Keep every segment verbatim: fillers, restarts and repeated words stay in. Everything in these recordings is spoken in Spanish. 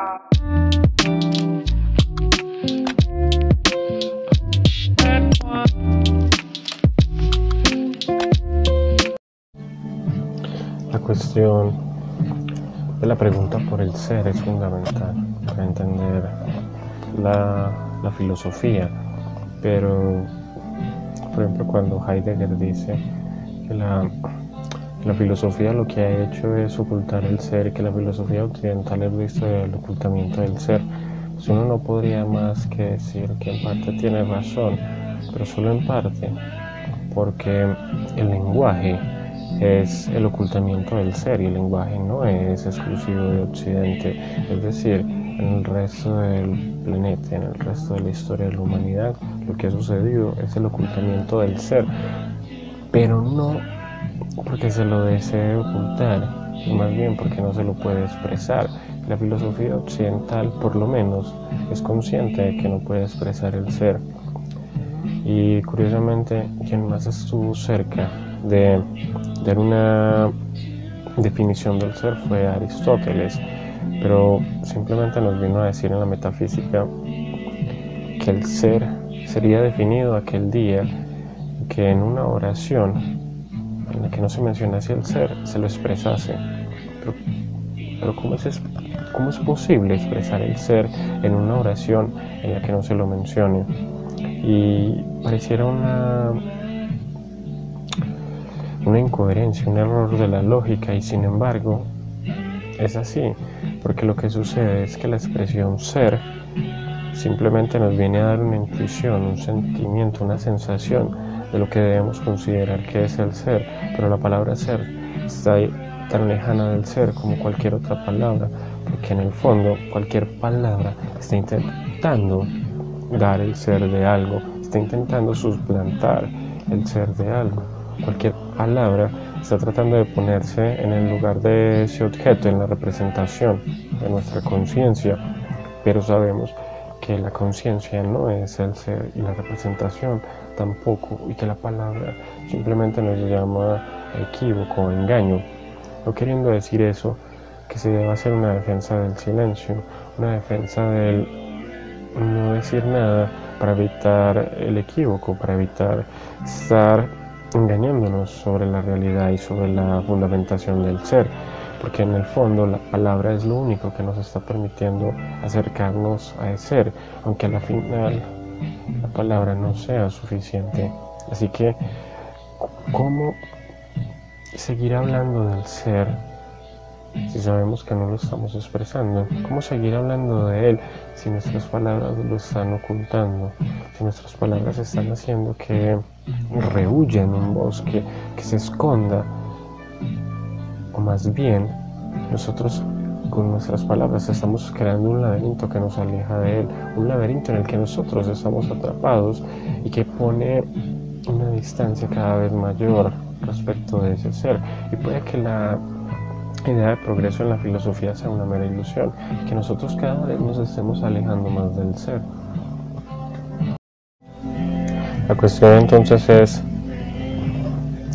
La cuestión de la pregunta por el ser es fundamental para entender la, la filosofía, pero por ejemplo cuando Heidegger dice que la La filosofía lo que ha hecho es ocultar el ser, que la filosofía occidental es visto el ocultamiento del ser, pues uno no podría más que decir que en parte tiene razón, pero solo en parte, porque el lenguaje es el ocultamiento del ser y el lenguaje no es exclusivo de Occidente, es decir, en el resto del planeta, en el resto de la historia de la humanidad, lo que ha sucedido es el ocultamiento del ser, pero no porque se lo desee ocultar, y más bien porque no se lo puede expresar. La filosofía occidental, por lo menos, es consciente de que no puede expresar el ser. Y curiosamente, quien más estuvo cerca de dar una definición del ser fue Aristóteles, pero simplemente nos vino a decir en la metafísica que el ser sería definido aquel día que en una oración en la que no se mencionase el ser, se lo expresase. Pero, pero ¿cómo es, cómo es posible expresar el ser en una oración en la que no se lo mencione? Y pareciera una, una incoherencia, un error de la lógica, y sin embargo es así, porque lo que sucede es que la expresión ser simplemente nos viene a dar una intuición, un sentimiento, una sensación de lo que debemos considerar que es el ser, pero la palabra ser está tan lejana del ser como cualquier otra palabra, porque en el fondo cualquier palabra está intentando dar el ser de algo, está intentando suplantar el ser de algo. Cualquier palabra está tratando de ponerse en el lugar de ese objeto, en la representación de nuestra conciencia, pero sabemos que la conciencia no es el ser y la representación tampoco, y que la palabra simplemente nos llama equívoco o engaño. No queriendo decir eso, que se debe hacer una defensa del silencio, una defensa del no decir nada para evitar el equívoco, para evitar estar engañándonos sobre la realidad y sobre la fundamentación del ser, porque en el fondo la palabra es lo único que nos está permitiendo acercarnos a ese ser, aunque a la final la palabra no sea suficiente. Así que, ¿cómo seguir hablando del ser si sabemos que no lo estamos expresando? ¿Cómo seguir hablando de él si nuestras palabras lo están ocultando? Si nuestras palabras están haciendo que rehuya en un bosque, que se esconda. O más bien, nosotros con nuestras palabras estamos creando un laberinto que nos aleja de él, un laberinto en el que nosotros estamos atrapados y que pone una distancia cada vez mayor respecto de ese ser. Y puede que la idea de progreso en la filosofía sea una mera ilusión, que nosotros cada vez nos estemos alejando más del ser. La cuestión entonces es,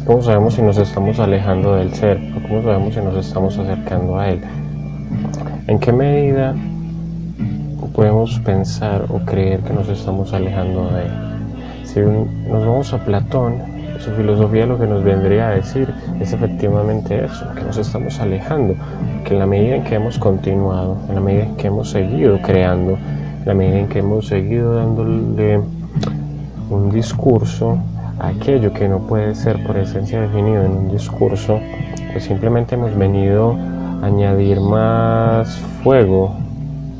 ¿cómo sabemos si nos estamos alejando del ser? ¿O cómo sabemos si nos estamos acercando a él? ¿En qué medida podemos pensar o creer que nos estamos alejando de él? Si nos vamos a Platón, su filosofía lo que nos vendría a decir es efectivamente eso, que nos estamos alejando, que en la medida en que hemos continuado, en la medida en que hemos seguido creando, en la medida en que hemos seguido dándole un discurso, aquello que no puede ser por esencia definido en un discurso, pues simplemente hemos venido a añadir más fuego,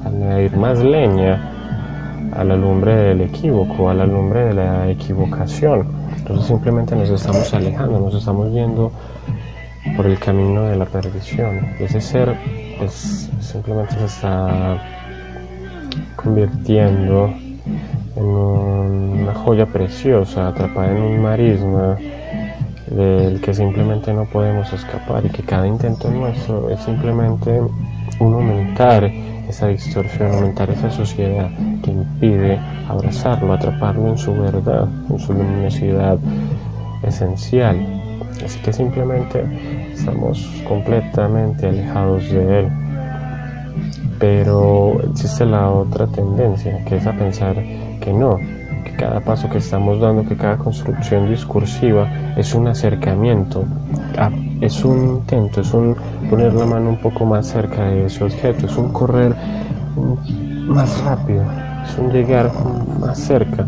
a añadir más leña a la lumbre del equívoco, a la lumbre de la equivocación. Entonces simplemente nos estamos alejando, nos estamos yendo por el camino de la perdición. Ese ser pues simplemente se está convirtiendo en una joya preciosa atrapada en un marisma del que simplemente no podemos escapar, y que cada intento nuestro es simplemente un aumentar esa distorsión, aumentar esa sociedad que impide abrazarlo, atraparlo en su verdad, en su luminosidad esencial. Así que simplemente estamos completamente alejados de él. Pero existe la otra tendencia, que es a pensar que no, que cada paso que estamos dando, que cada construcción discursiva es un acercamiento, a, es un intento, es un poner la mano un poco más cerca de ese objeto, es un correr más rápido, es un llegar más cerca.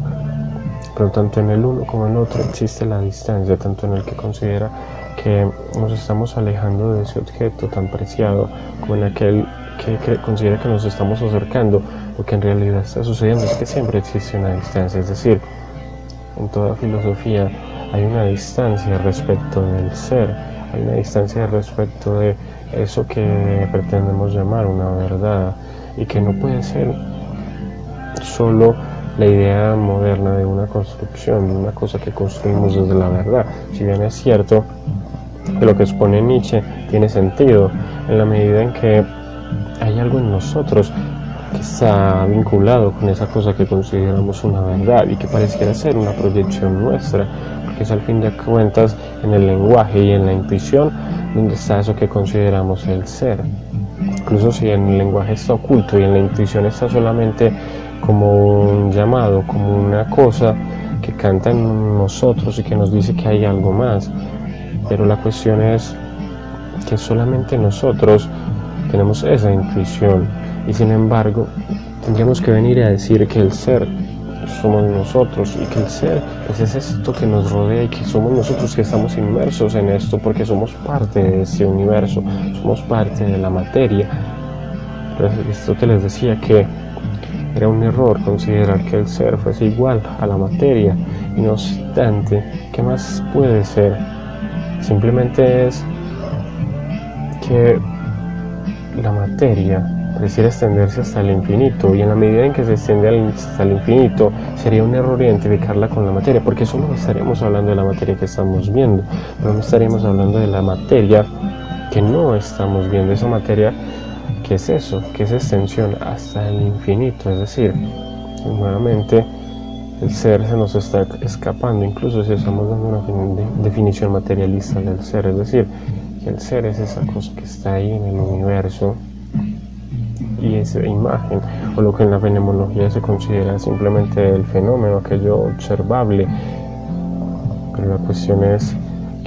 Pero tanto en el uno como en el otro existe la distancia, tanto en el que considera que nos estamos alejando de ese objeto tan preciado, como en aquel que, que considera que nos estamos acercando. Lo que en realidad está sucediendo es que siempre existe una distancia, es decir, en toda filosofía hay una distancia respecto del ser, hay una distancia respecto de eso que pretendemos llamar una verdad, y que no puede ser solo la idea moderna de una construcción, de una cosa que construimos desde la verdad. Si bien es cierto que lo que expone Nietzsche tiene sentido, en la medida en que hay algo en nosotros que está vinculado con esa cosa que consideramos una verdad y que pareciera ser una proyección nuestra, porque es al fin de cuentas en el lenguaje y en la intuición donde está eso que consideramos el ser. Incluso si en el lenguaje está oculto y en la intuición está solamente como un llamado, como una cosa que canta en nosotros y que nos dice que hay algo más. Pero la cuestión es que solamente nosotros tenemos esa intuición, y sin embargo tendríamos que venir a decir que el ser somos nosotros, y que el ser pues es esto que nos rodea, y que somos nosotros que estamos inmersos en esto porque somos parte de ese universo, somos parte de la materia. Pero Aristóteles decía que era un error considerar que el ser fuese igual a la materia, y no obstante, ¿qué más puede ser? Simplemente es que la materia pareciera extenderse hasta el infinito, y en la medida en que se extiende hasta el infinito sería un error identificarla con la materia, porque solo estaríamos hablando de la materia que estamos viendo, pero no estaríamos hablando de la materia que no estamos viendo, esa materia que es eso, que es extensión hasta el infinito. Es decir, nuevamente el ser se nos está escapando, incluso si estamos dando una definición materialista del ser, es decir, que el ser es esa cosa que está ahí en el universo, y esa imagen, o lo que en la fenomenología se considera simplemente el fenómeno, aquello observable. Pero la cuestión es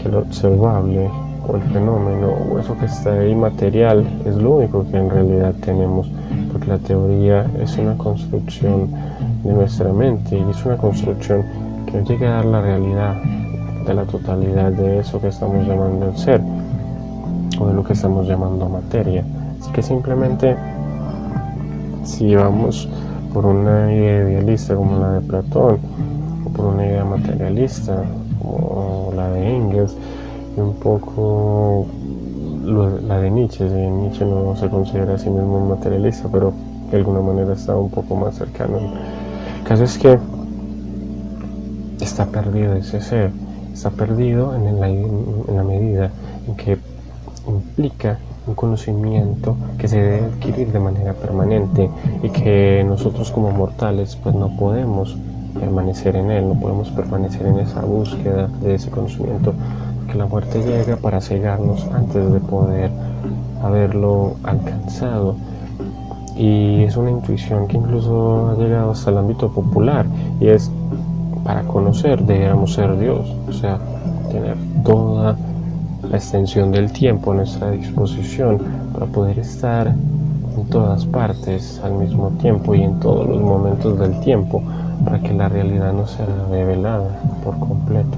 que lo observable, o el fenómeno, o eso que está ahí material, es lo único que en realidad tenemos, porque la teoría es una construcción de nuestra mente, y es una construcción que no llega a dar la realidad de la totalidad de eso que estamos llamando el ser, o de lo que estamos llamando materia. Así que simplemente, si vamos por una idea idealista como la de Platón, o por una idea materialista como la de Engels, y un poco lo, la de Nietzsche, si Nietzsche no se considera a sí mismo un materialista, pero de alguna manera está un poco más cercano. El caso es que está perdido ese ser, está perdido en la, en la medida en que implica un conocimiento que se debe adquirir de manera permanente, y que nosotros como mortales pues no podemos permanecer en él, no podemos permanecer en esa búsqueda de ese conocimiento, que la muerte llega para cegarnos antes de poder haberlo alcanzado. Y es una intuición que incluso ha llegado hasta el ámbito popular, y es: para conocer debiéramos ser Dios, o sea, tener toda la extensión del tiempo a nuestra disposición para poder estar en todas partes al mismo tiempo y en todos los momentos del tiempo, para que la realidad no sea revelada por completo.